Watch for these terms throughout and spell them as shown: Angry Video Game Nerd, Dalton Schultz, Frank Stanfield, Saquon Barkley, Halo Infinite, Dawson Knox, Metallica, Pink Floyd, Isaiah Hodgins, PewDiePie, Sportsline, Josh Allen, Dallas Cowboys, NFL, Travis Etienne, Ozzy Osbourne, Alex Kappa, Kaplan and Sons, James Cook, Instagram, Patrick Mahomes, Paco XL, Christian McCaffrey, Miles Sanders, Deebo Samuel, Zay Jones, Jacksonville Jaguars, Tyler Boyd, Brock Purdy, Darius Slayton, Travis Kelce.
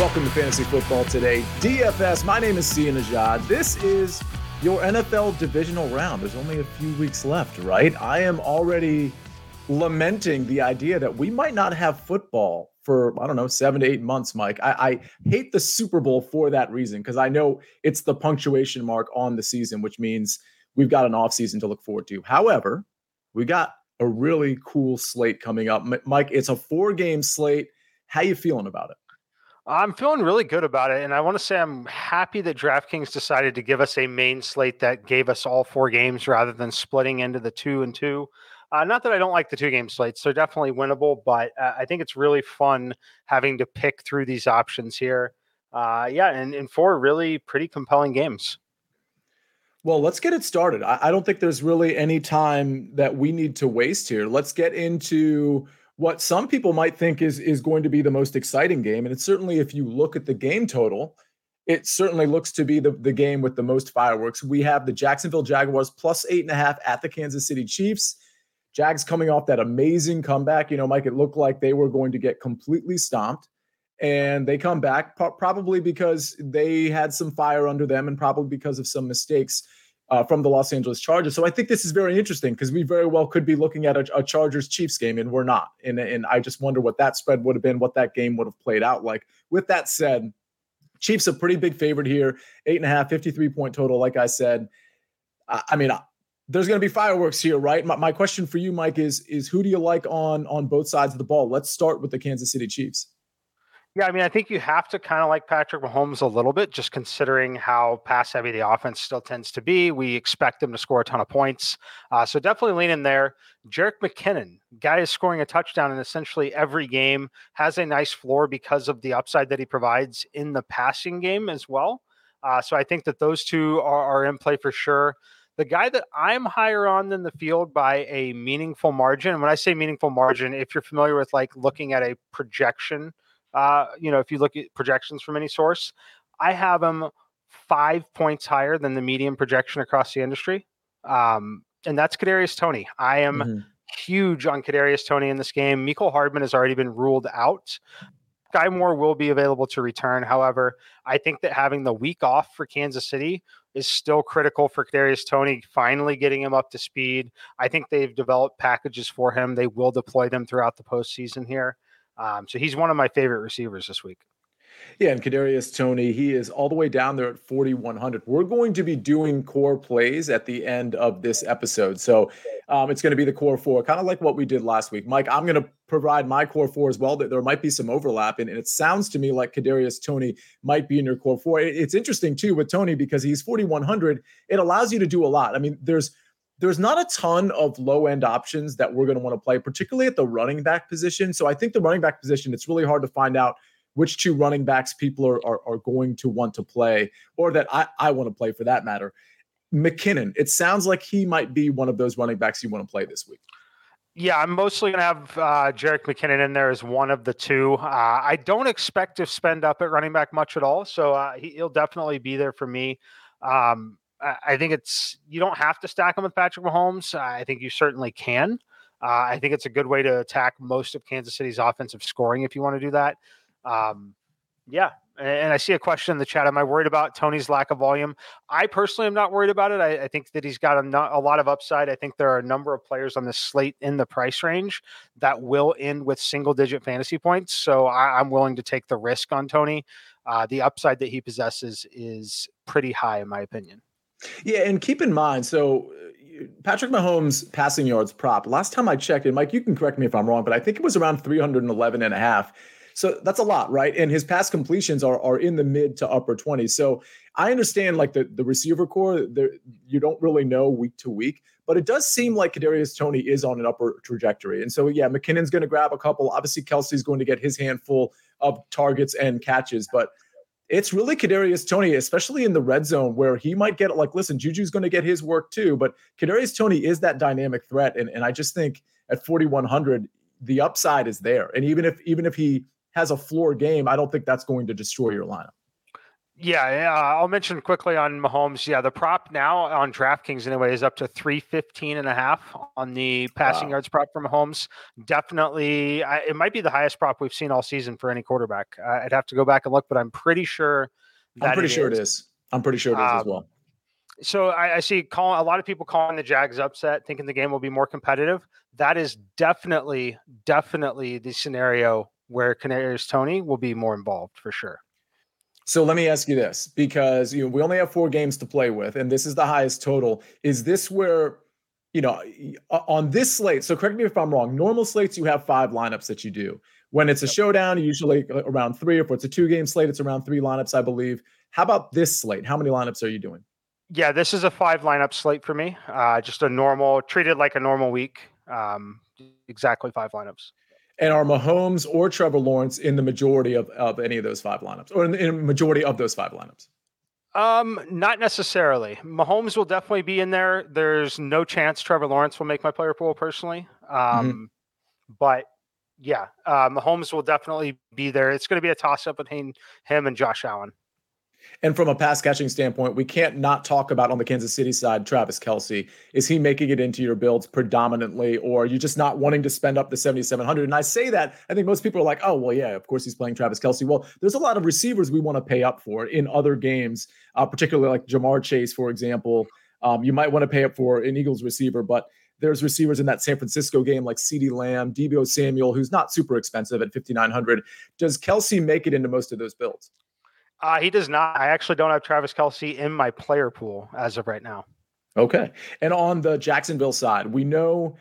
Welcome to Fantasy Football Today, DFS. My name is Cian Ajad. This is your NFL divisional round. There's only a few weeks left, right? I am already lamenting the idea that we might not have football for, 7 to 8 months, Mike. I hate the Super Bowl for that reason, because I know it's the punctuation mark on the season, which means we've got an offseason to look forward to. However, we got a really cool slate coming up. Mike, it's a 4-game slate. How you feeling about it? I'm feeling really good about it, and I want to say I'm happy that DraftKings decided to give us a main slate that gave us all 4 games rather than splitting into the 2 and 2. Not that I don't like the 2-game slates. They're definitely winnable, but I think it's really fun having to pick through these options here. And 4 really pretty compelling games. Well, let's get it started. I don't think there's really any time that we need to waste here. Let's get into what some people might think is going to be the most exciting game. And it's certainly, if you look at the game total, it certainly looks to be the game with the most fireworks. We have the Jacksonville Jaguars plus 8.5 at the Kansas City Chiefs. Jags coming off that amazing comeback. You know, Mike, it looked like they were going to get completely stomped, and they come back probably because they had some fire under them and probably because of some mistakes from the Los Angeles Chargers. So I think this is very interesting, because we very well could be looking at a Chargers-Chiefs game, and we're not. And I just wonder what that spread would have been, what that game would have played out like. With that said, Chiefs a pretty big favorite here, 8.5, 53-point total, like I said. There's going to be fireworks here, right? My question for you, Mike, is who do you like on both sides of the ball? Let's start with the Kansas City Chiefs. Yeah, I think you have to kind of like Patrick Mahomes a little bit, just considering how pass-heavy the offense still tends to be. We expect them to score a ton of points. So definitely lean in there. Jerick McKinnon, guy is scoring a touchdown in essentially every game, has a nice floor because of the upside that he provides in the passing game as well. So I think that those two are in play for sure. The guy that I'm higher on than the field by a meaningful margin, and when I say meaningful margin, if you're familiar with like looking at a projection, if you look at projections from any source, I have him 5 points higher than the median projection across the industry. And that's Kadarius Toney. I am huge on Kadarius Toney in this game. Mecole Hardman has already been ruled out. Sky Moore will be available to return. However, I think that having the week off for Kansas City is still critical for Kadarius Toney, finally getting him up to speed. I think they've developed packages for him. They will deploy them throughout the postseason here. So he's one of my favorite receivers this week. Yeah, and Kadarius Toney, he is all the way down there at 4,100. We're going to be doing core plays at the end of this episode. So it's going to be the core four, kind of like what we did last week. Mike, I'm going to provide my core four as well. There might be some overlap, and it sounds to me like Kadarius Toney might be in your core four. It's interesting, too, with Toney, because he's 4,100. It allows you to do a lot. I mean, there's not a ton of low-end options that we're going to want to play, particularly at the running back position. So I think the running back position, it's really hard to find out which 2 running backs people are going to want to play, or that I want to play for that matter. McKinnon, it sounds like he might be one of those running backs you want to play this week. Yeah, I'm mostly going to have Jerick McKinnon in there as one of the 2. I don't expect to spend up at running back much at all, so he'll definitely be there for me. I think you don't have to stack him with Patrick Mahomes. I think you certainly can. I think it's a good way to attack most of Kansas City's offensive scoring if you want to do that. Yeah. And I see a question in the chat. Am I worried about Tony's lack of volume? I personally am not worried about it. I think that he's got a lot of upside. I think there are a number of players on the slate in the price range that will end with single-digit fantasy points. So I'm willing to take the risk on Tony. The upside that he possesses is pretty high, in my opinion. Yeah, and keep in mind, so Patrick Mahomes' passing yards prop, last time I checked, and Mike, you can correct me if I'm wrong, but I think it was around 311.5. So that's a lot, right? And his pass completions are in the mid to upper 20s. So I understand, like, the receiver core, you don't really know week to week, but it does seem like Kadarius Toney is on an upper trajectory. And so, yeah, McKinnon's going to grab a couple. Obviously, Kelsey's going to get his handful of targets and catches, but it's really Kadarius Toney, especially in the red zone, where he might get, like, listen, Juju's going to get his work too, but Kadarius Toney is that dynamic threat. And I just think at 4,100, the upside is there. And even if he has a floor game, I don't think that's going to destroy your lineup. Yeah, I'll mention quickly on Mahomes. Yeah, the prop now on DraftKings anyway is up to 315.5 on the passing yards prop for Mahomes. Definitely, it might be the highest prop we've seen all season for any quarterback. I'd have to go back and look, but I'm pretty sure it is as well. So I see a lot of people calling the Jags upset, thinking the game will be more competitive. That is definitely the scenario where Kadarius Toney will be more involved for sure. So let me ask you this, because we only have 4 games to play with, and this is the highest total. Is this where, on this slate, so correct me if I'm wrong, normal slates, you have 5 lineups that you do. When it's a showdown, usually around 3. If it's a 2-game slate, it's around 3 lineups, I believe. How about this slate? How many lineups are you doing? Yeah, this is a 5 lineup slate for me. Just a normal, treated like a normal week. Exactly 5 lineups. And are Mahomes or Trevor Lawrence in the majority of any of those 5 lineups, or in the majority of those 5 lineups? Not necessarily. Mahomes will definitely be in there. There's no chance Trevor Lawrence will make my player pool personally. But yeah, Mahomes will definitely be there. It's going to be a toss up between him and Josh Allen. And from a pass catching standpoint, we can't not talk about, on the Kansas City side, Travis Kelce. Is he making it into your builds predominantly, or are you just not wanting to spend up the 7,700? And I say that, I think most people are like, oh, well, yeah, of course he's playing Travis Kelce. Well, there's a lot of receivers we want to pay up for in other games, particularly like Jamar Chase, for example. You might want to pay up for an Eagles receiver, but there's receivers in that San Francisco game like CeeDee Lamb, Deebo Samuel, who's not super expensive at 5,900. Does Kelce make it into most of those builds? He does not. I actually don't have Travis Kelce in my player pool as of right now. Okay. And on the Jacksonville side, we know,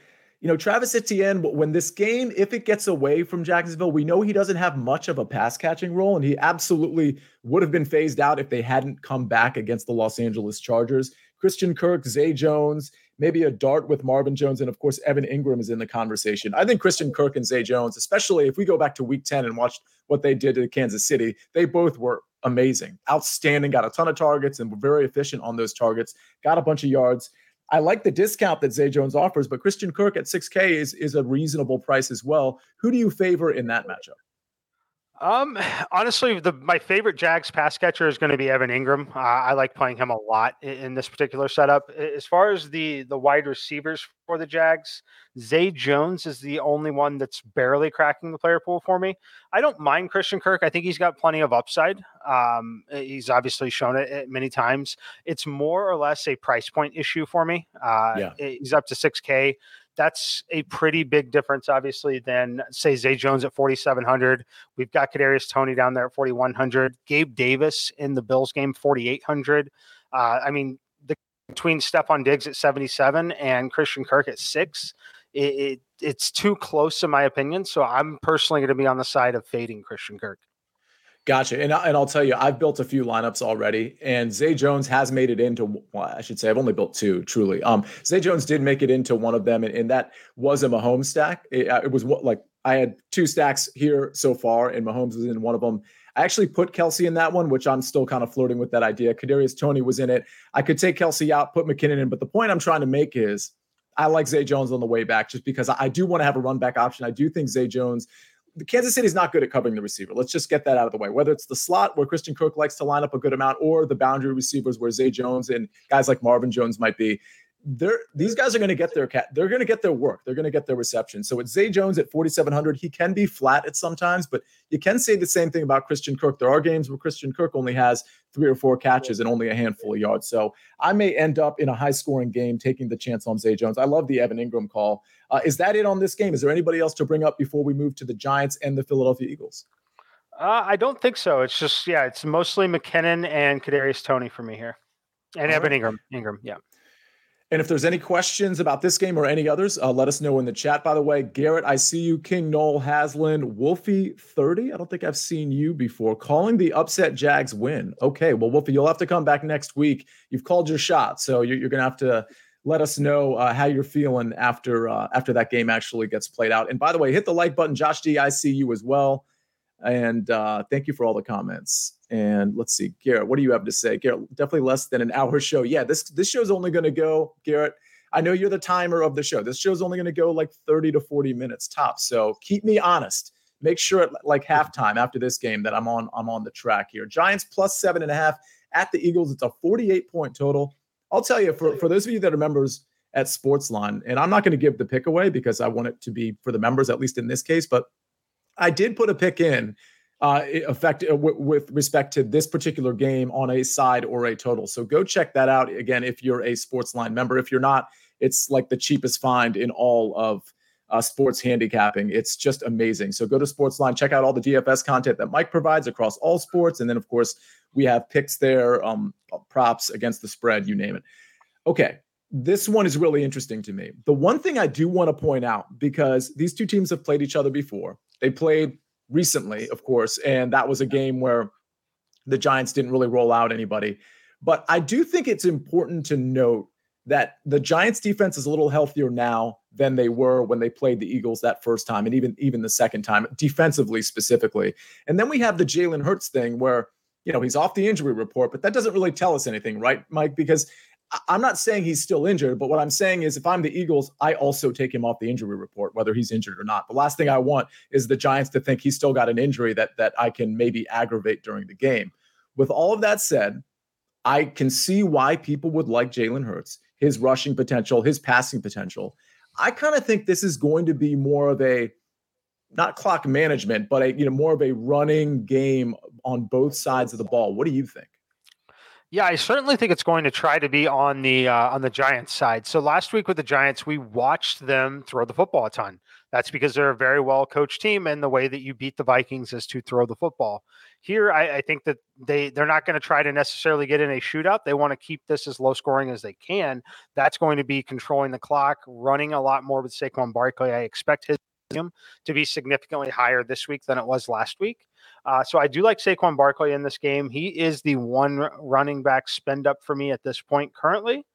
Travis Etienne, when this game, if it gets away from Jacksonville, we know he doesn't have much of a pass catching role, and he absolutely would have been phased out if they hadn't come back against the Los Angeles Chargers. Christian Kirk, Zay Jones, maybe a dart with Marvin Jones, and of course, Evan Engram is in the conversation. I think Christian Kirk and Zay Jones, especially if we go back to week 10 and watch what they did to Kansas City, they both were amazing, outstanding, got a ton of targets and were very efficient on those targets, got a bunch of yards. I like the discount that Zay Jones offers, but Christian Kirk at $6,000 is a reasonable price as well. Who do you favor in that matchup? Honestly, my favorite Jags pass catcher is going to be Evan Engram. I like playing him a lot in this particular setup. As far as the wide receivers for the Jags, Zay Jones is the only one that's barely cracking the player pool for me. I don't mind Christian Kirk. I think he's got plenty of upside. He's obviously shown it many times. It's more or less a price point issue for me. He's up to $6,000. That's a pretty big difference, obviously, than, say, Zay Jones at 4,700. We've got Kadarius Toney down there at 4,100. Gabe Davis in the Bills game, 4,800. Between Stephon Diggs at 7,700 and Christian Kirk at 6,000, it's too close in my opinion. So I'm personally going to be on the side of fading Christian Kirk. Gotcha. And I'll tell you, I've built a few lineups already, and Zay Jones has made it into, well, I should say I've only built 2, truly. Zay Jones did make it into one of them, and that was a Mahomes stack. It was I had 2 stacks here so far, and Mahomes was in one of them. I actually put Kelce in that one, which I'm still kind of flirting with that idea. Kadarius Toney was in it. I could take Kelce out, put McKinnon in, but the point I'm trying to make is I like Zay Jones on the way back just because I do want to have a run back option. I do think Zay Jones, Kansas City is not good at covering the receiver. Let's just get that out of the way. Whether it's the slot where Christian Kirk likes to line up a good amount, or the boundary receivers where Zay Jones and guys like Marvin Jones might be, these guys are going to get their cat. They're going to get their work. They're going to get their reception. So it's Zay Jones at 4,700. He can be flat at sometimes, but you can say the same thing about Christian Kirk. There are games where Christian Kirk only has 3 or 4 catches and only a handful of yards. So I may end up in a high scoring game taking the chance on Zay Jones. I love the Evan Engram call. Is that it on this game? Is there anybody else to bring up before we move to the Giants and the Philadelphia Eagles? I don't think so. It's just, it's mostly McKinnon and Kadarius Toney for me here. And Evan Engram. Yeah. And if there's any questions about this game or any others, let us know in the chat. By the way, Garrett, I see you. King Noel Hasland, Wolfie30. I don't think I've seen you before. Calling the upset Jags win. Okay, well, Wolfie, you'll have to come back next week. You've called your shot, so you're going to have to let us know how you're feeling after that game actually gets played out. And by the way, hit the like button. Josh D, I see you as well. And thank you for all the comments. And let's see, Garrett, what do you have to say? Garrett, definitely less than an hour show. Yeah, this show's only going to go, Garrett, I know you're the timer of the show. This show's only going to go like 30 to 40 minutes tops. So keep me honest. Make sure at like halftime after this game that I'm on the track here. Giants plus 7.5 at the Eagles. It's a 48-point total. I'll tell you, for those of you that are members at Sportsline, and I'm not going to give the pick away because I want it to be for the members, at least in this case, but I did put a pick in with respect to this particular game on a side or a total. So go check that out again if you're a Sportsline member. If you're not, it's like the cheapest find in all of sports handicapping. It's just amazing. So go to Sportsline, check out all the DFS content that Mike provides across all sports. And then, of course, we have picks there, props against the spread, you name it. Okay. This one is really interesting to me. The one thing I do want to point out, because these two teams have played each other before. They played recently, of course, and that was a game where the Giants didn't really roll out anybody. But I do think it's important to note that the Giants defense is a little healthier now than they were when they played the Eagles that first time and even the second time, defensively specifically. And then we have the Jalen Hurts thing where, he's off the injury report, but that doesn't really tell us anything, right, Mike? Because I'm not saying he's still injured, but what I'm saying is if I'm the Eagles, I also take him off the injury report, whether he's injured or not. The last thing I want is the Giants to think he's still got an injury that I can maybe aggravate during the game. With all of that said, I can see why people would like Jalen Hurts, his rushing potential, his passing potential. I kind of think this is going to be more of a, not clock management, but more of a running game on both sides of the ball. What do you think? Yeah, I certainly think it's going to try to be on the Giants side. So last week with the Giants, we watched them throw the football a ton. That's because they're a very well-coached team, and the way that you beat the Vikings is to throw the football. Here, I think that they're not going to try to necessarily get in a shootout. They want to keep this as low-scoring as they can. That's going to be controlling the clock, running a lot more with Saquon Barkley. I expect his to be significantly higher this week than it was last week. So I do like Saquon Barkley in this game. He is the one running back spend up for me at this point currently.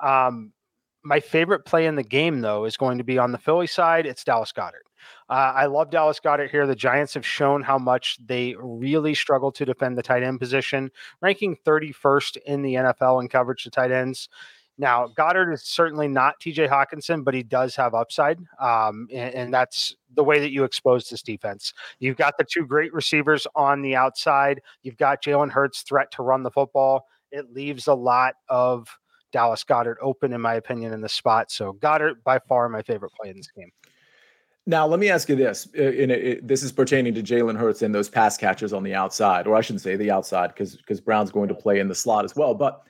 My favorite play in the game, though, is going to be on the Philly side. It's Dallas Goedert. I love Dallas Goedert here. The Giants have shown how much they really struggle to defend the tight end position, ranking 31st in the NFL in coverage to tight ends. Now, Goddard is certainly not TJ Hawkinson, but he does have upside, and that's the way that you expose this defense. You've got the two great receivers on the outside. You've got Jalen Hurts' threat to run the football. It leaves a lot of Dallas Goedert open, in my opinion, in the spot. So Goddard, by far, my favorite play in this game. Now, let me ask you this. This is pertaining to Jalen Hurts and those pass catchers on the outside, or I shouldn't say the outside because Brown's going to play in the slot as well, but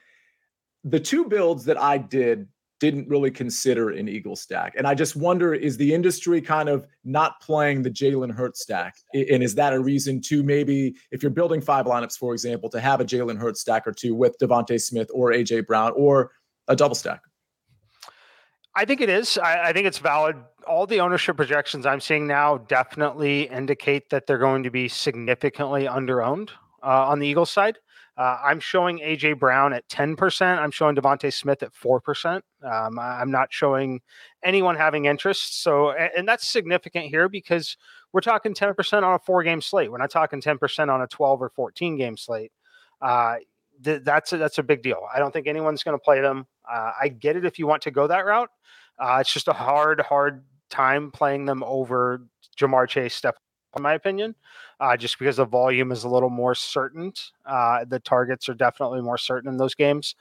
the two builds that I didn't really consider an Eagle stack. And I just wonder, is the industry kind of not playing the Jalen Hurts stack? And is that a reason to maybe, if you're building 5 lineups, for example, to have a Jalen Hurts stack or two with Devontae Smith or A.J. Brown or a double stack? I think it is. I think it's valid. All the ownership projections I'm seeing now definitely indicate that they're going to be significantly underowned on the Eagles side. I'm showing A.J. Brown at 10%. I'm showing Devontae Smith at 4%. I'm not showing anyone having interest. So, and that's significant here because we're talking 10% on a 4-game slate. We're not talking 10% on a 12 or 14-game slate. That's a big deal. I don't think anyone's going to play them. I get it if you want to go that route. It's just a hard time playing them over Jamar Chase, in my opinion, just because the volume is a little more certain. The targets are definitely more certain in those games.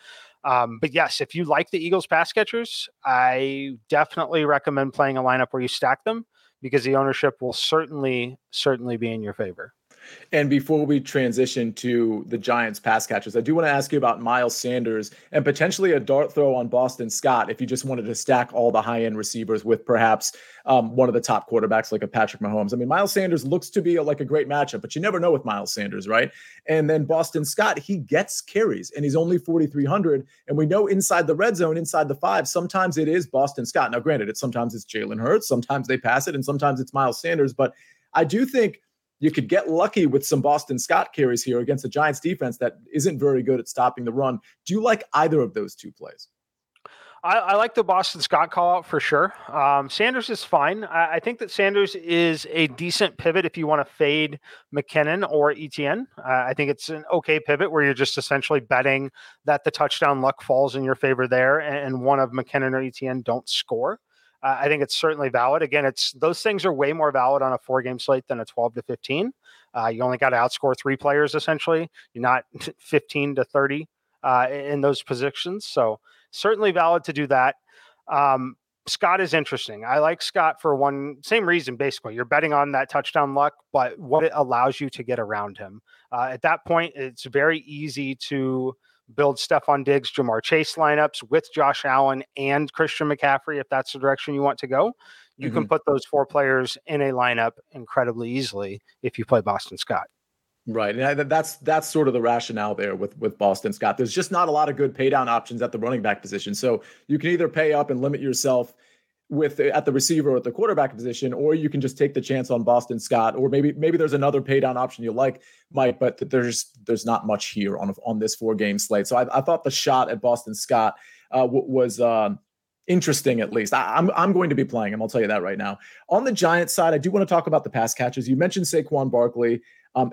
But yes, if you like the Eagles pass catchers, I definitely recommend playing a lineup where you stack them, because the ownership will certainly be in your favor. And before we transition to the Giants pass catchers, I do want to ask you about Miles Sanders and potentially a dart throw on Boston Scott if you just wanted to stack all the high-end receivers with perhaps one of the top quarterbacks like a Patrick Mahomes. I mean, Miles Sanders looks to be like a great matchup, but you never know with Miles Sanders, right? And then Boston Scott, he gets carries, and he's only 4,300. And we know inside the red zone, inside the five, sometimes it is Boston Scott. Now, granted, sometimes it's Jalen Hurts, sometimes they pass it, and sometimes it's Miles Sanders. But I do think you could get lucky with some Boston Scott carries here against the Giants defense that isn't very good at stopping the run. Do you like either of those two plays? I like the Boston Scott call out for sure. Sanders is fine. I think that Sanders is a decent pivot if you want to fade McKinnon or Etienne. I think it's an okay pivot where you're just essentially betting that the touchdown luck falls in your favor there and one of McKinnon or Etienne don't score. I think it's certainly valid. Again, those things are way more valid on a 4-game slate than a 12 to 15. You only got to outscore 3 players, essentially. You're not 15 to 30 in those positions. So certainly valid to do that. Scott is interesting. I like Scott for same reason, basically. You're betting on that touchdown luck, but what it allows you to get around him. At that point, it's very easy to build Stephon Diggs, Jamar Chase lineups with Josh Allen and Christian McCaffrey. If that's the direction you want to go, you can put those 4 players in a lineup incredibly easily if you play Boston Scott. Right. And that's sort of the rationale there with Boston Scott. There's just not a lot of good pay down options at the running back position. So you can either pay up and limit yourself at the receiver or at the quarterback position, or you can just take the chance on Boston Scott, or maybe there's another pay down option you like, Mike, but there's not much here on this 4-game slate. So I thought the shot at Boston Scott was interesting, at least. I'm going to be playing him. I'll tell you that right now. On the Giants side, I do want to talk about the pass catchers. You mentioned Saquon Barkley.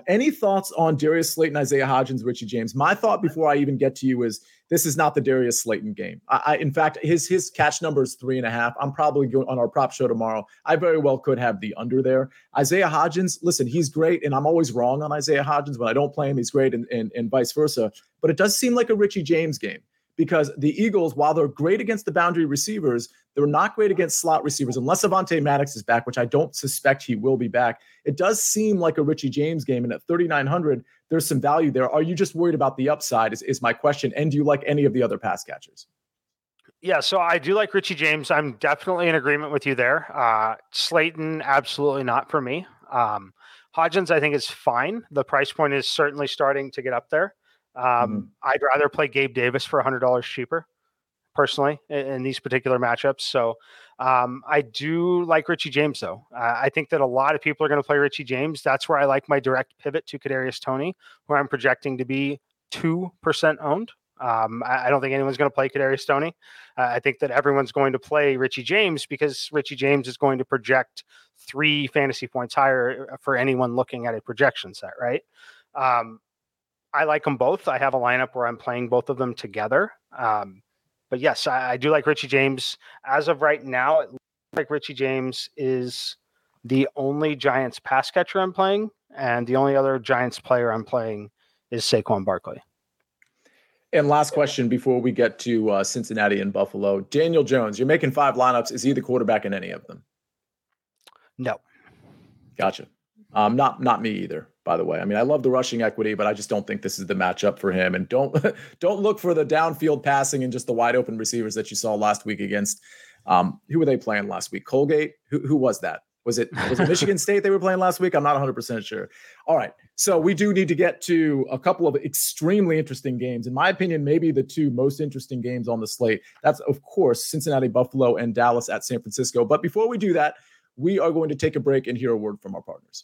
Any thoughts on Darius Slayton, Isaiah Hodgins, Richie James? My thought before I even get to you is this is not the Darius Slayton game. In fact, his catch number is 3.5. I'm probably going on our prop show tomorrow. I very well could have the under there. Isaiah Hodgins, listen, he's great, and I'm always wrong on Isaiah Hodgins. When I don't play him, he's great, and vice versa. But it does seem like a Richie James game, because the Eagles, while they're great against the boundary receivers, they're not great against slot receivers, unless Avonte Maddox is back, which I don't suspect he will be back. It does seem like a Richie James game, and at 3,900, there's some value there. Are you just worried about the upside is my question, and do you like any of the other pass catchers? Yeah, so I do like Richie James. I'm definitely in agreement with you there. Slayton, absolutely not for me. Hodgins, I think, is fine. The price point is certainly starting to get up there. I'd rather play Gabe Davis for $100 cheaper personally in these particular matchups. So I do like Richie James though. I think that a lot of people are going to play Richie James. That's where I like my direct pivot to Kadarius Toney, where I'm projecting to be 2% owned. I don't think anyone's going to play Kadarius Toney. I think that everyone's going to play Richie James because Richie James is going to project 3 fantasy points higher for anyone looking at a projection set. Right. I like them both. I have a lineup where I'm playing both of them together. But yes, I do like Richie James. As of right now, it looks like Richie James is the only Giants pass catcher I'm playing, and the only other Giants player I'm playing is Saquon Barkley. And last question before we get to Cincinnati and Buffalo. Daniel Jones, you're making 5 lineups. Is he the quarterback in any of them? No. Gotcha. Not me either, by the way. I mean, I love the rushing equity, but I just don't think this is the matchup for him. And don't look for the downfield passing and just the wide open receivers that you saw last week against who were they playing last week? Colgate? Who was that? Was it Michigan State they were playing last week? I'm not 100% sure. All right. So we do need to get to a couple of extremely interesting games. In my opinion, maybe the 2 most interesting games on the slate. That's, of course, Cincinnati, Buffalo, and Dallas at San Francisco. But before we do that, we are going to take a break and hear a word from our partners.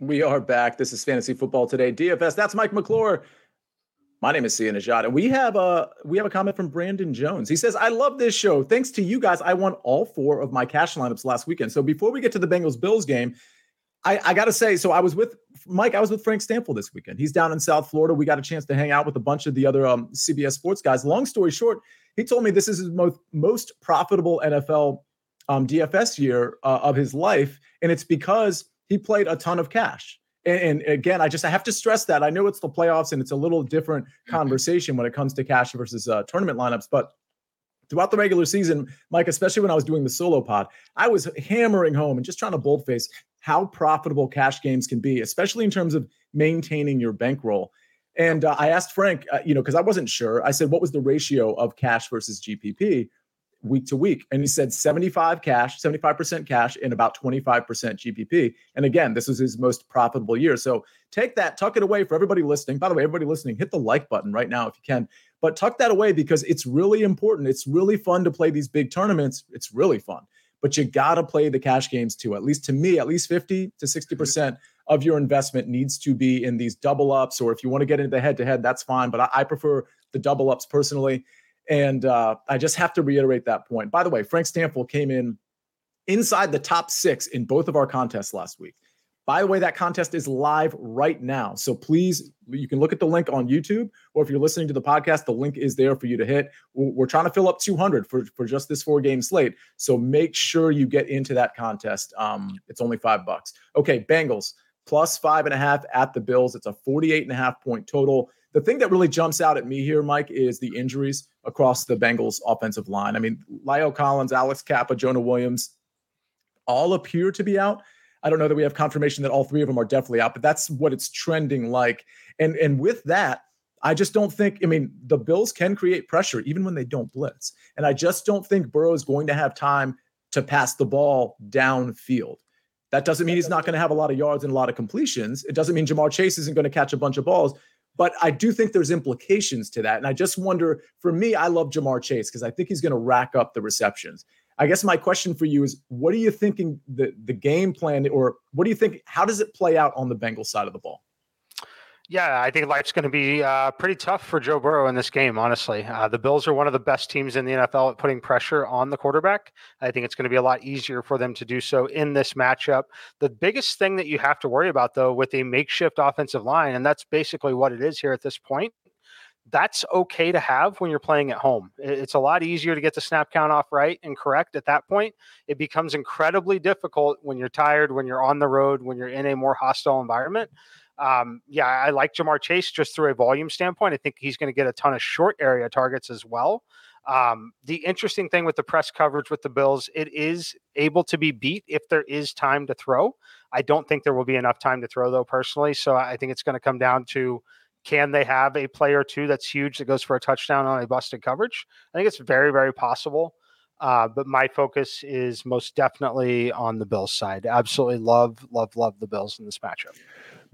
We are back. This is Fantasy Football Today. DFS, that's Mike McClure. My name is Cian Najad, and we have a comment from Brandon Jones. He says, I love this show. Thanks to you guys, I won all four of my cash lineups last weekend. So before we get to the Bengals-Bills game, I got to say, so I was with Mike, I was with Frank Stanfield this weekend. He's down in South Florida. We got a chance to hang out with a bunch of the other CBS Sports guys. Long story short, he told me this is his most profitable NFL DFS year of his life, and it's because he played a ton of cash. And again, I have to stress that. I know it's the playoffs and it's a little different conversation when it comes to cash versus tournament lineups. But throughout the regular season, Mike, especially when I was doing the solo pod, I was hammering home and just trying to boldface how profitable cash games can be, especially in terms of maintaining your bankroll. And I asked Frank, because I wasn't sure. I said, what was the ratio of cash versus GPP week to week? And he said 75% cash and about 25% GPP. And again, this was his most profitable year. So take that, tuck it away for everybody listening. By the way, everybody listening, hit the like button right now if you can, but tuck that away because it's really important. It's really fun to play these big tournaments. It's really fun, but you got to play the cash games too. At least to me, at least 50 to 60% of your investment needs to be in these double ups, or if you want to get into the head to head, that's fine. But I prefer the double ups personally. And I just have to reiterate that point. By the way, Frank Stanfield came in inside the top six in both of our contests last week. By the way, that contest is live right now. So please, you can look at the link on YouTube, or if you're listening to the podcast, the link is there for you to hit. We're trying to fill up 200 for just this four-game slate. So make sure you get into that contest. It's only $5. Okay, Bengals, plus 5.5 at the Bills. It's a 48.5 point total. The thing that really jumps out at me here, Mike, is the injuries across the Bengals offensive line. I mean, La'el Collins, Alex Kappa, Jonah Williams all appear to be out. I don't know that we have confirmation that all three of them are definitely out, but that's what it's trending like. And with that, I just don't think, I mean, the Bills can create pressure even when they don't blitz. And I just don't think Burrow is going to have time to pass the ball downfield. That doesn't mean he's not going to have a lot of yards and a lot of completions. It doesn't mean Jamar Chase isn't going to catch a bunch of balls. But I do think there's implications to that. And I just wonder, for me, I love Jamar Chase because I think he's going to rack up the receptions. I guess my question for you is, what are you thinking the game plan, or what do you think, how does it play out on the Bengals side of the ball? Yeah, I think life's going to be pretty tough for Joe Burrow in this game, honestly. The Bills are one of the best teams in the NFL at putting pressure on the quarterback. I think it's going to be a lot easier for them to do so in this matchup. The biggest thing that you have to worry about, though, with a makeshift offensive line, and that's basically what it is here at this point, that's okay to have when you're playing at home. It's a lot easier to get the snap count off right and correct at that point. It becomes incredibly difficult when you're tired, when you're on the road, when you're in a more hostile environment. I like Jamar Chase just through a volume standpoint. I think he's going to get a ton of short area targets as well. The interesting thing with the press coverage with the Bills, it is able to be beat if there is time to throw. I don't think there will be enough time to throw, though, personally. So I think it's going to come down to, can they have a play or two that's huge that goes for a touchdown on a busted coverage? I think it's very, very possible. But my focus is most definitely on the Bills side. Absolutely love the Bills in this matchup.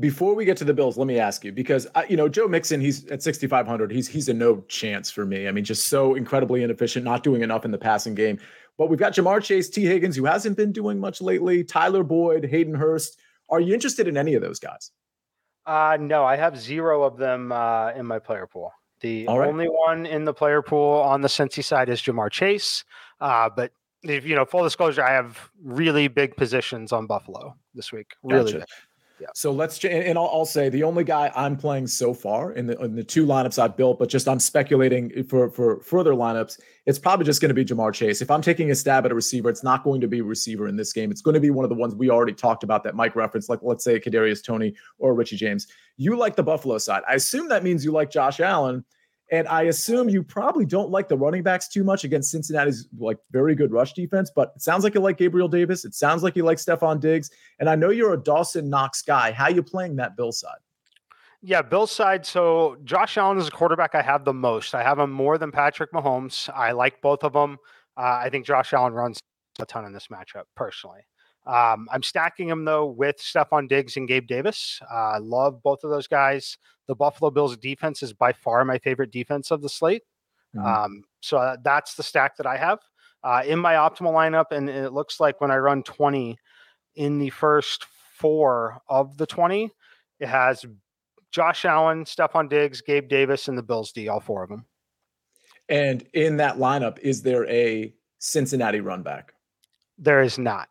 Before we get to the Bills, let me ask you, because, Joe Mixon, he's at 6,500. He's a no chance for me. I mean, just so incredibly inefficient, not doing enough in the passing game. But we've got Jamar Chase, T. Higgins, who hasn't been doing much lately, Tyler Boyd, Hayden Hurst. Are you interested in any of those guys? No, I have zero of them in my player pool. The only one in the player pool on the Cincy side is Jamar Chase. But, full disclosure, I have really big positions on Buffalo this week. Really big. Yeah. So I'll say the only guy I'm playing so far in the two lineups I've built, but just I'm speculating for further lineups, it's probably just going to be Jamar Chase. If I'm taking a stab at a receiver, it's not going to be a receiver in this game. It's going to be one of the ones we already talked about that Mike referenced, like let's say Kadarius Toney or Richie James. You like the Buffalo side. I assume that means you like Josh Allen, and I assume you probably don't like the running backs too much against Cincinnati's like very good rush defense, but it sounds like you like Gabriel Davis. It sounds like you like Stephon Diggs. And I know you're a Dawson Knox guy. How are you playing that Bill side? Yeah, Bill's side. So Josh Allen is a quarterback I have the most. I have him more than Patrick Mahomes. I like both of them. I think Josh Allen runs a ton in this matchup, personally. I'm stacking him, though, with Stephon Diggs and Gabe Davis. I love both of those guys. The Buffalo Bills defense is by far my favorite defense of the slate. Mm-hmm. So that's the stack that I have in my optimal lineup. And it looks like when I run 20 in the first four of the 20, it has Josh Allen, Stephon Diggs, Gabe Davis, and the Bills D, all four of them. And in that lineup, is there a Cincinnati run back? There is not.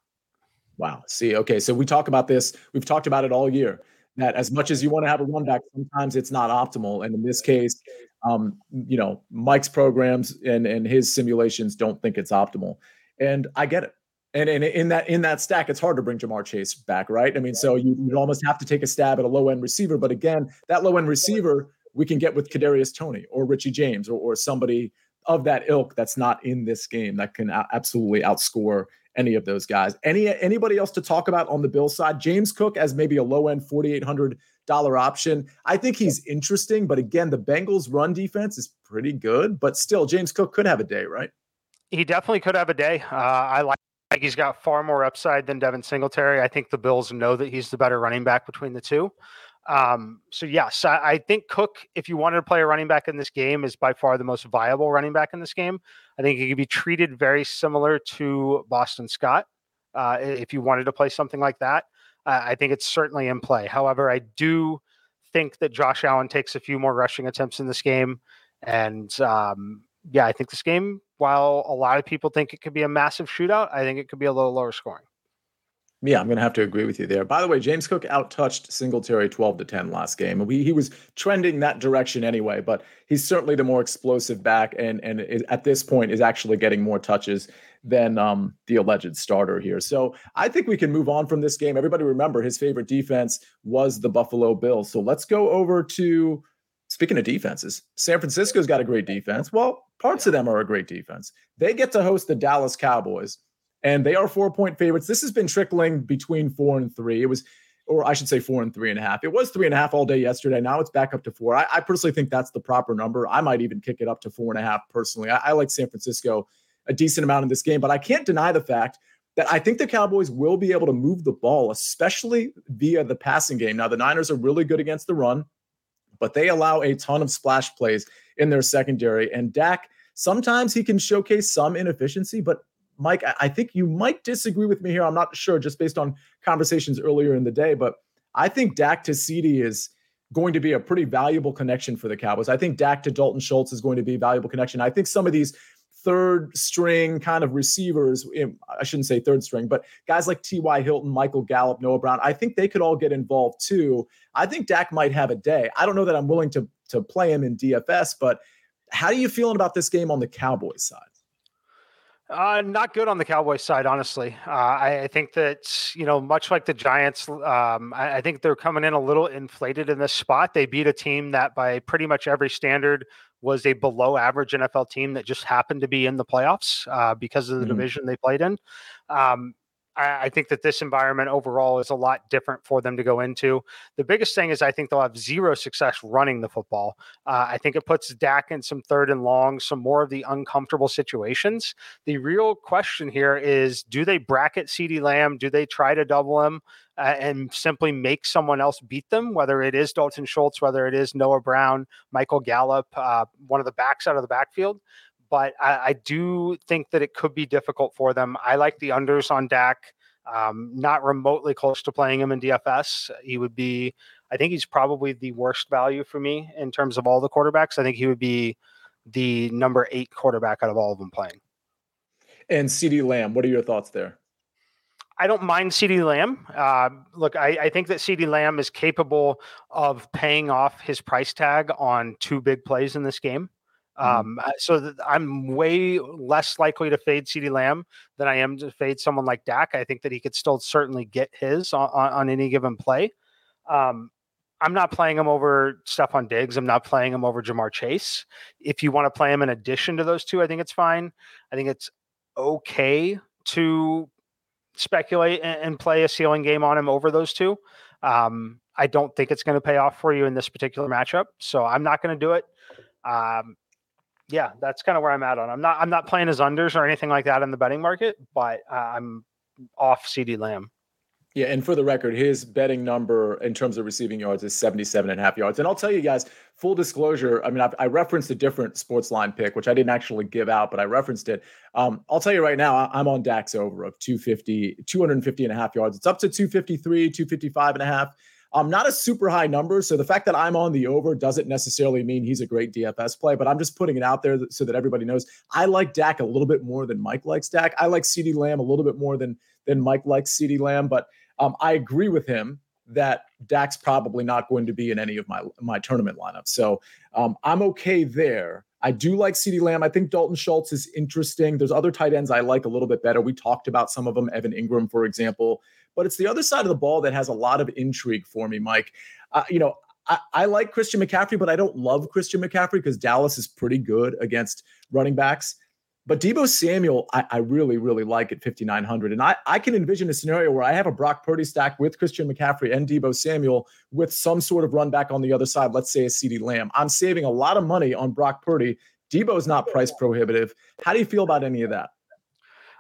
Wow. See, okay. So we talk about this. We've talked about it all year, that as much as you want to have a run back, sometimes it's not optimal. And in this case, you know, Mike's programs and his simulations don't think it's optimal. And I get it. And in that stack, it's hard to bring Jamar Chase back, right? I mean, so you'd almost have to take a stab at a low-end receiver. But again, that low-end receiver we can get with Kadarius Toney or Richie James or somebody of that ilk that's not in this game that can absolutely outscore any of those guys. Anybody else to talk about on the Bills side? James Cook as maybe a low-end $4,800 option. I think he's interesting, but again, the Bengals' run defense is pretty good. But still, James Cook could have a day, right? He definitely could have a day. I like he's got far more upside than Devin Singletary. I think the Bills know that he's the better running back between the two. So yes, I think Cook, if you wanted to play a running back in this game, is by far the most viable running back in this game. I think he could be treated very similar to Boston Scott. If you wanted to play something like that, I think it's certainly in play. However, I do think that Josh Allen takes a few more rushing attempts in this game. And, yeah, I think this game, while a lot of people think it could be a massive shootout, I think it could be a little lower scoring. Yeah, I'm going to have to agree with you there. By the way, James Cook outtouched Singletary 12-10 last game. He was trending that direction anyway, but he's certainly the more explosive back and is, at this point is actually getting more touches than the alleged starter here. So I think we can move on from this game. Everybody remember his favorite defense was the Buffalo Bills. So let's go over to, speaking of defenses, San Francisco's got a great defense. Well, parts of them are a great defense. They get to host the Dallas Cowboys. And they are 4-point favorites. This has been trickling between 4 and 3. It was, or I should say 4 and 3.5. It was 3.5 all day yesterday. Now it's back up to 4. I personally think that's the proper number. I might even kick it up to 4.5 personally. I like San Francisco a decent amount in this game, but I can't deny the fact that I think the Cowboys will be able to move the ball, especially via the passing game. Now the Niners are really good against the run, but they allow a ton of splash plays in their secondary. And Dak, sometimes he can showcase some inefficiency, but Mike, I think you might disagree with me here. I'm not sure, just based on conversations earlier in the day, but I think Dak to CeeDee is going to be a pretty valuable connection for the Cowboys. I think Dak to Dalton Schultz is going to be a valuable connection. I think some of these third string kind of receivers, I shouldn't say third string, but guys like T.Y. Hilton, Michael Gallup, Noah Brown, I think they could all get involved too. I think Dak might have a day. I don't know that I'm willing to play him in DFS, but how are you feeling about this game on the Cowboys side? Not good on the Cowboys side, honestly. I think that, you know, much like the Giants, I think they're coming in a little inflated in this spot. They beat a team that by pretty much every standard was a below average NFL team that just happened to be in the playoffs because of the division they played in. I think that this environment overall is a lot different for them to go into. The biggest thing is I think they'll have zero success running the football. I think it puts Dak in some third and long, some more of the uncomfortable situations. The real question here is, do they bracket CeeDee Lamb? Do they try to double him and simply make someone else beat them, whether it is Dalton Schultz, whether it is Noah Brown, Michael Gallup, one of the backs out of the backfield? But I do think that it could be difficult for them. I like the unders on Dak, not remotely close to playing him in DFS. He would be, I think he's probably the worst value for me in terms of all the quarterbacks. I think he would be the number 8 quarterback out of all of them playing. And CeeDee Lamb, what are your thoughts there? I don't mind CeeDee Lamb. Look, I think that CeeDee Lamb is capable of paying off his price tag on 2 big plays in this game. So I'm way less likely to fade CeeDee Lamb than I am to fade someone like Dak. I think that he could still certainly get his on any given play. I'm not playing him over Stephon Diggs. I'm not playing him over Jamar Chase. If you want to play him in addition to those two, I think it's fine. I think it's okay to speculate and play a ceiling game on him over those two. I don't think it's going to pay off for you in this particular matchup. So I'm not going to do it. Yeah, that's kind of where I'm at on. I'm not playing as unders or anything like that in the betting market, but I'm off CeeDee Lamb. Yeah, and for the record, his betting number in terms of receiving yards is 77.5 yards. And I'll tell you guys, full disclosure, I mean, I referenced a different Sportsline pick, which I didn't actually give out, but I referenced it. I'll tell you right now, I'm on Dak's over of 250.5 yards. It's up to 253, 255.5. Not a super high number, so the fact that I'm on the over doesn't necessarily mean he's a great DFS play, but I'm just putting it out there so that everybody knows. I like Dak a little bit more than Mike likes Dak. I like CeeDee Lamb a little bit more than Mike likes CeeDee Lamb, but I agree with him that Dak's probably not going to be in any of my tournament lineups. So I'm okay there. I do like CeeDee Lamb. I think Dalton Schultz is interesting. There's other tight ends I like a little bit better. We talked about some of them, Evan Engram, for example. But it's the other side of the ball that has a lot of intrigue for me, Mike. I like Christian McCaffrey, but I don't love Christian McCaffrey because Dallas is pretty good against running backs. But Deebo Samuel, I really, really like at 5,900. And I can envision a scenario where I have a Brock Purdy stack with Christian McCaffrey and Deebo Samuel with some sort of run back on the other side, let's say a CeeDee Lamb. I'm saving a lot of money on Brock Purdy. Deebo's not price prohibitive. How do you feel about any of that?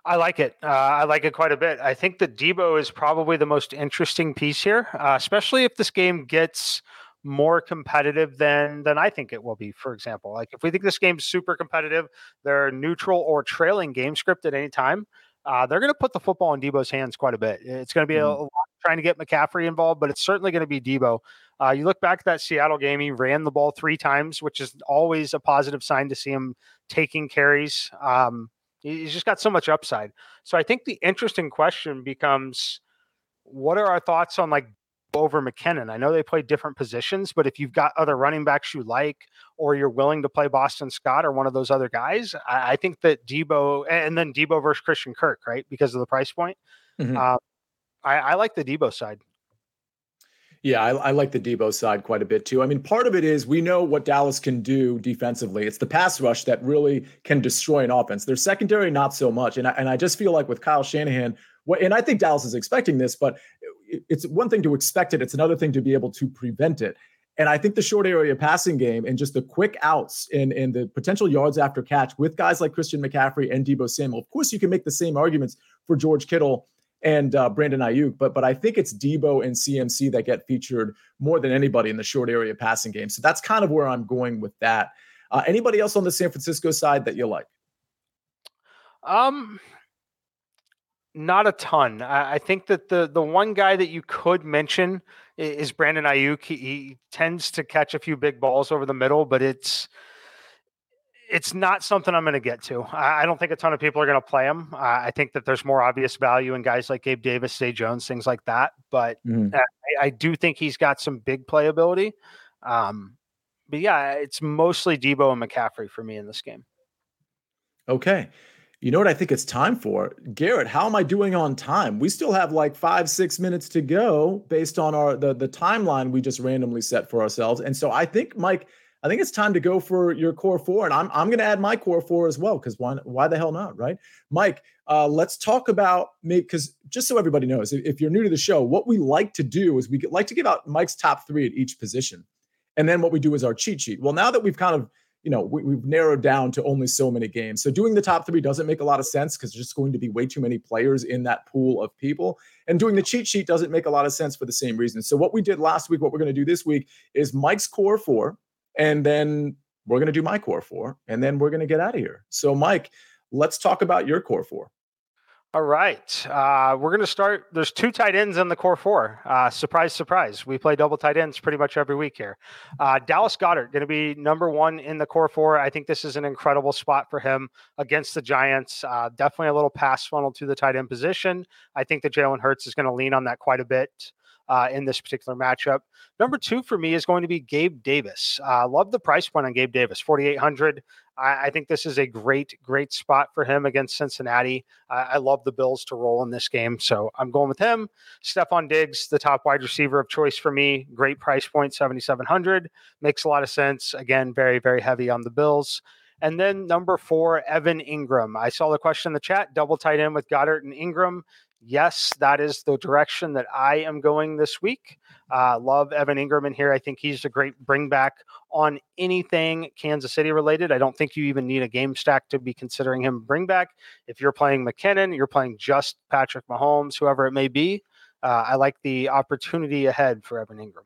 I like it. I like it quite a bit. I think that Deebo is probably the most interesting piece here, especially if this game gets more competitive than I think it will be. For example, like if we think this game's super competitive, they're neutral or trailing game script at any time. They're going to put the football in Deebo's hands quite a bit. It's going to be a lot trying to get McCaffrey involved, but it's certainly going to be Deebo. You look back at that Seattle game, he ran the ball 3 times, which is always a positive sign to see him taking carries. He's just got so much upside. So I think the interesting question becomes, what are our thoughts on like over McKinnon? I know they play different positions, but if you've got other running backs you like, or you're willing to play Boston Scott or one of those other guys, I think that Deebo, and then Deebo versus Christian Kirk, right? Because of the price point. Mm-hmm. I like the Deebo side. Yeah, I like the Deebo side quite a bit too. I mean, part of it is we know what Dallas can do defensively. It's the pass rush that really can destroy an offense. Their secondary, not so much. And I just feel like with Kyle Shanahan, and I think Dallas is expecting this, but it's one thing to expect it. It's another thing to be able to prevent it. And I think the short area passing game and just the quick outs and the potential yards after catch with guys like Christian McCaffrey and Deebo Samuel. Of course, you can make the same arguments for George Kittle and Brandon Ayuk, but I think it's Deebo and CMC that get featured more than anybody in the short area passing game. So that's kind of where I'm going with that. Anybody else on the San Francisco side that you like? Not a ton. I think that the one guy that you could mention is Brandon Ayuk. He tends to catch a few big balls over the middle, but it's not something I'm going to get to. I don't think a ton of people are going to play him. I think that there's more obvious value in guys like Gabe Davis, Zay Jones, things like that. But I do think he's got some big playability. But yeah, it's mostly Deebo and McCaffrey for me in this game. Okay. You know what I think it's time for? Garrett, how am I doing on time? We still have like 5-6 minutes to go based on the timeline we just randomly set for ourselves. And so I think, Mike, it's time to go for your core four. And I'm going to add my core four as well, because why the hell not, right? Mike, let's talk about, because just so everybody knows, if you're new to the show, what we like to do is we like to give out Mike's top 3 at each position. And then what we do is our cheat sheet. Well, now that we've kind of, we've narrowed down to only so many games. So doing the top 3 doesn't make a lot of sense because there's just going to be way too many players in that pool of people. And doing the cheat sheet doesn't make a lot of sense for the same reason. So what we did last week, what we're going to do this week is Mike's core 4, and then we're going to do my core 4, and then we're going to get out of here. So Mike, let's talk about your core 4. All right. We're going to start. There's 2 tight ends in the core 4. Surprise, surprise. We play double tight ends pretty much every week here. Dallas Goedert going to be number 1 in the core 4. I think this is an incredible spot for him against the Giants. Definitely a little pass funnel to the tight end position. I think that Jalen Hurts is going to lean on that quite a bit in this particular matchup. Number 2 for me is going to be Gabe Davis. Love the price point on Gabe Davis, 4,800. I think this is a great, great spot for him against Cincinnati. I love the Bills to roll in this game, so I'm going with him. Stephon Diggs, the top wide receiver of choice for me. Great price point, 7,700. Makes a lot of sense. Again, very, very heavy on the Bills. And then number 4, Evan Engram. I saw the question in the chat, double tight end with Goddard and Ingram. yes, that is the direction that I am going this week. Love Evan Engram in here. I think he's a great bring back on anything Kansas City related. I don't think you even need a game stack to be considering him bring back. If you're playing McKinnon, you're playing just Patrick Mahomes, whoever it may be. I like the opportunity ahead for Evan Engram.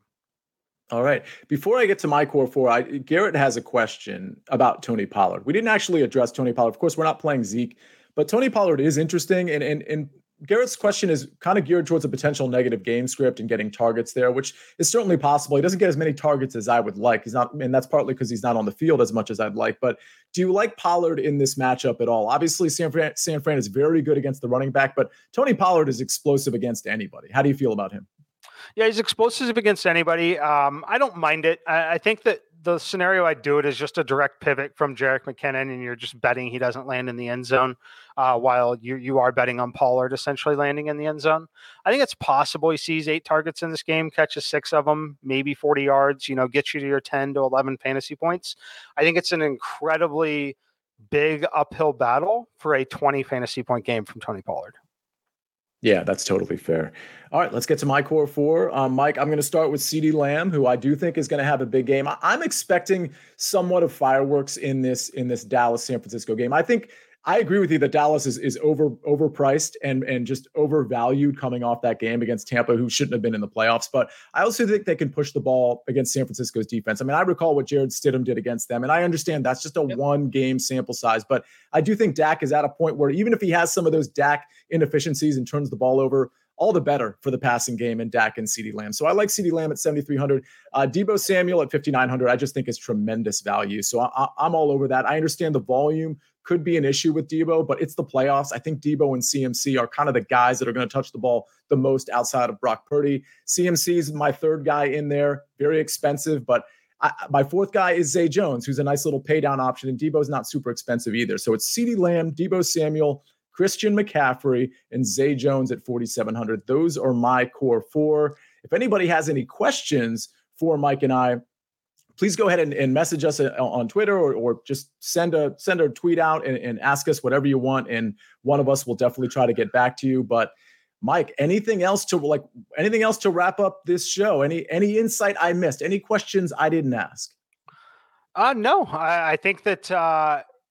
All right. Before I get to my core four, Garrett has a question about Tony Pollard. We didn't actually address Tony Pollard. Of course, we're not playing Zeke, but Tony Pollard is interesting. And Garrett's question is kind of geared towards a potential negative game script and getting targets there, which is certainly possible. He doesn't get as many targets as I would like. He's not, and that's partly because he's not on the field as much as I'd like. But do you like Pollard in this matchup at all? Obviously, San Fran is very good against the running back, but Tony Pollard is explosive against anybody. How do you feel about him? Yeah, he's explosive against anybody. I don't mind it. I think that the scenario I'd do it is just a direct pivot from Jerick McKinnon, and you're just betting he doesn't land in the end zone, while you are betting on Pollard essentially landing in the end zone. I think it's possible he sees 8 targets in this game, catches 6 of them, maybe 40 yards, gets you to your 10 to 11 fantasy points. I think it's an incredibly big uphill battle for a 20 fantasy point game from Tony Pollard. Yeah, that's totally fair. All right, let's get to my core four. Mike, I'm going to start with CeeDee Lamb, who I do think is going to have a big game. I'm expecting somewhat of fireworks in this Dallas-San Francisco game. I think I agree with you that Dallas is overpriced and just overvalued coming off that game against Tampa, who shouldn't have been in the playoffs. But I also think they can push the ball against San Francisco's defense. I mean, I recall what Jared Stidham did against them, and I understand that's just a one-game sample size. But I do think Dak is at a point where even if he has some of those Dak inefficiencies and turns the ball over, all the better for the passing game in Dak and CeeDee Lamb. So I like CeeDee Lamb at 7,300. Deebo Samuel at 5,900 I just think is tremendous value. So I'm all over that. I understand the volume could be an issue with Deebo, but it's the playoffs. I think Deebo and CMC are kind of the guys that are going to touch the ball the most outside of Brock Purdy. CMC is my third guy in there. Very expensive, but my fourth guy is Zay Jones, who's a nice little pay down option, and Deebo's not super expensive either. So it's CeeDee Lamb, Deebo Samuel, Christian McCaffrey, and Zay Jones at 4,700. Those are my core four. If anybody has any questions for Mike and I, please go ahead and message us on Twitter or just send a tweet out and ask us whatever you want. And one of us will definitely try to get back to you. But Mike, anything else to wrap up this show? Any insight I missed? Any questions I didn't ask? No, I think that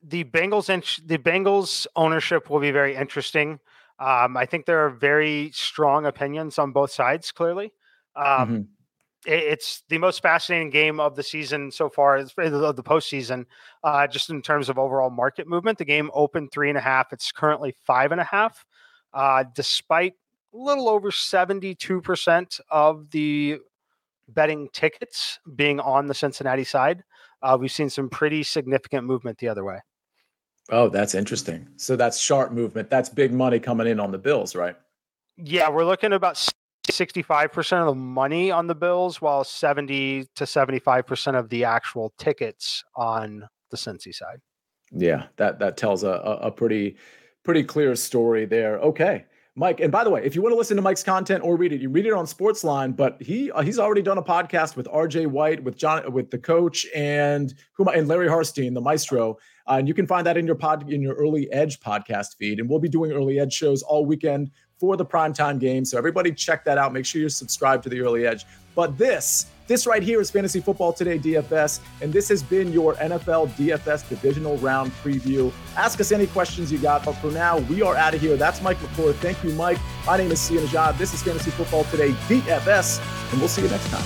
the Bengals ownership will be very interesting. I think there are very strong opinions on both sides, clearly. Mm-hmm. It's the most fascinating game of the season so far, of the postseason, just in terms of overall market movement. The game opened 3.5. It's currently 5.5, despite a little over 72% of the betting tickets being on the Cincinnati side. We've seen some pretty significant movement the other way. Oh, that's interesting. So that's sharp movement. That's big money coming in on the Bills, right? Yeah, we're looking at about 65% of the money on the Bills, while 70 to 75% of the actual tickets on the Cincy side. Yeah, that tells a pretty clear story there. Okay, Mike. And by the way, if you want to listen to Mike's content or read it, you read it on Sportsline. But he's already done a podcast with RJ White, with John, with the coach, and Larry Harstein, the maestro. And you can find that in your Early Edge podcast feed. And we'll be doing Early Edge shows all weekend for the primetime game. So everybody check that out. Make sure you're subscribed to the Early Edge. But this right here is Fantasy Football Today DFS. And this has been your NFL DFS divisional round preview. Ask us any questions you got. But for now, we are out of here. That's Mike McClure. Thank you, Mike. My name is Sian Ajad. This is Fantasy Football Today DFS. And we'll see you next time.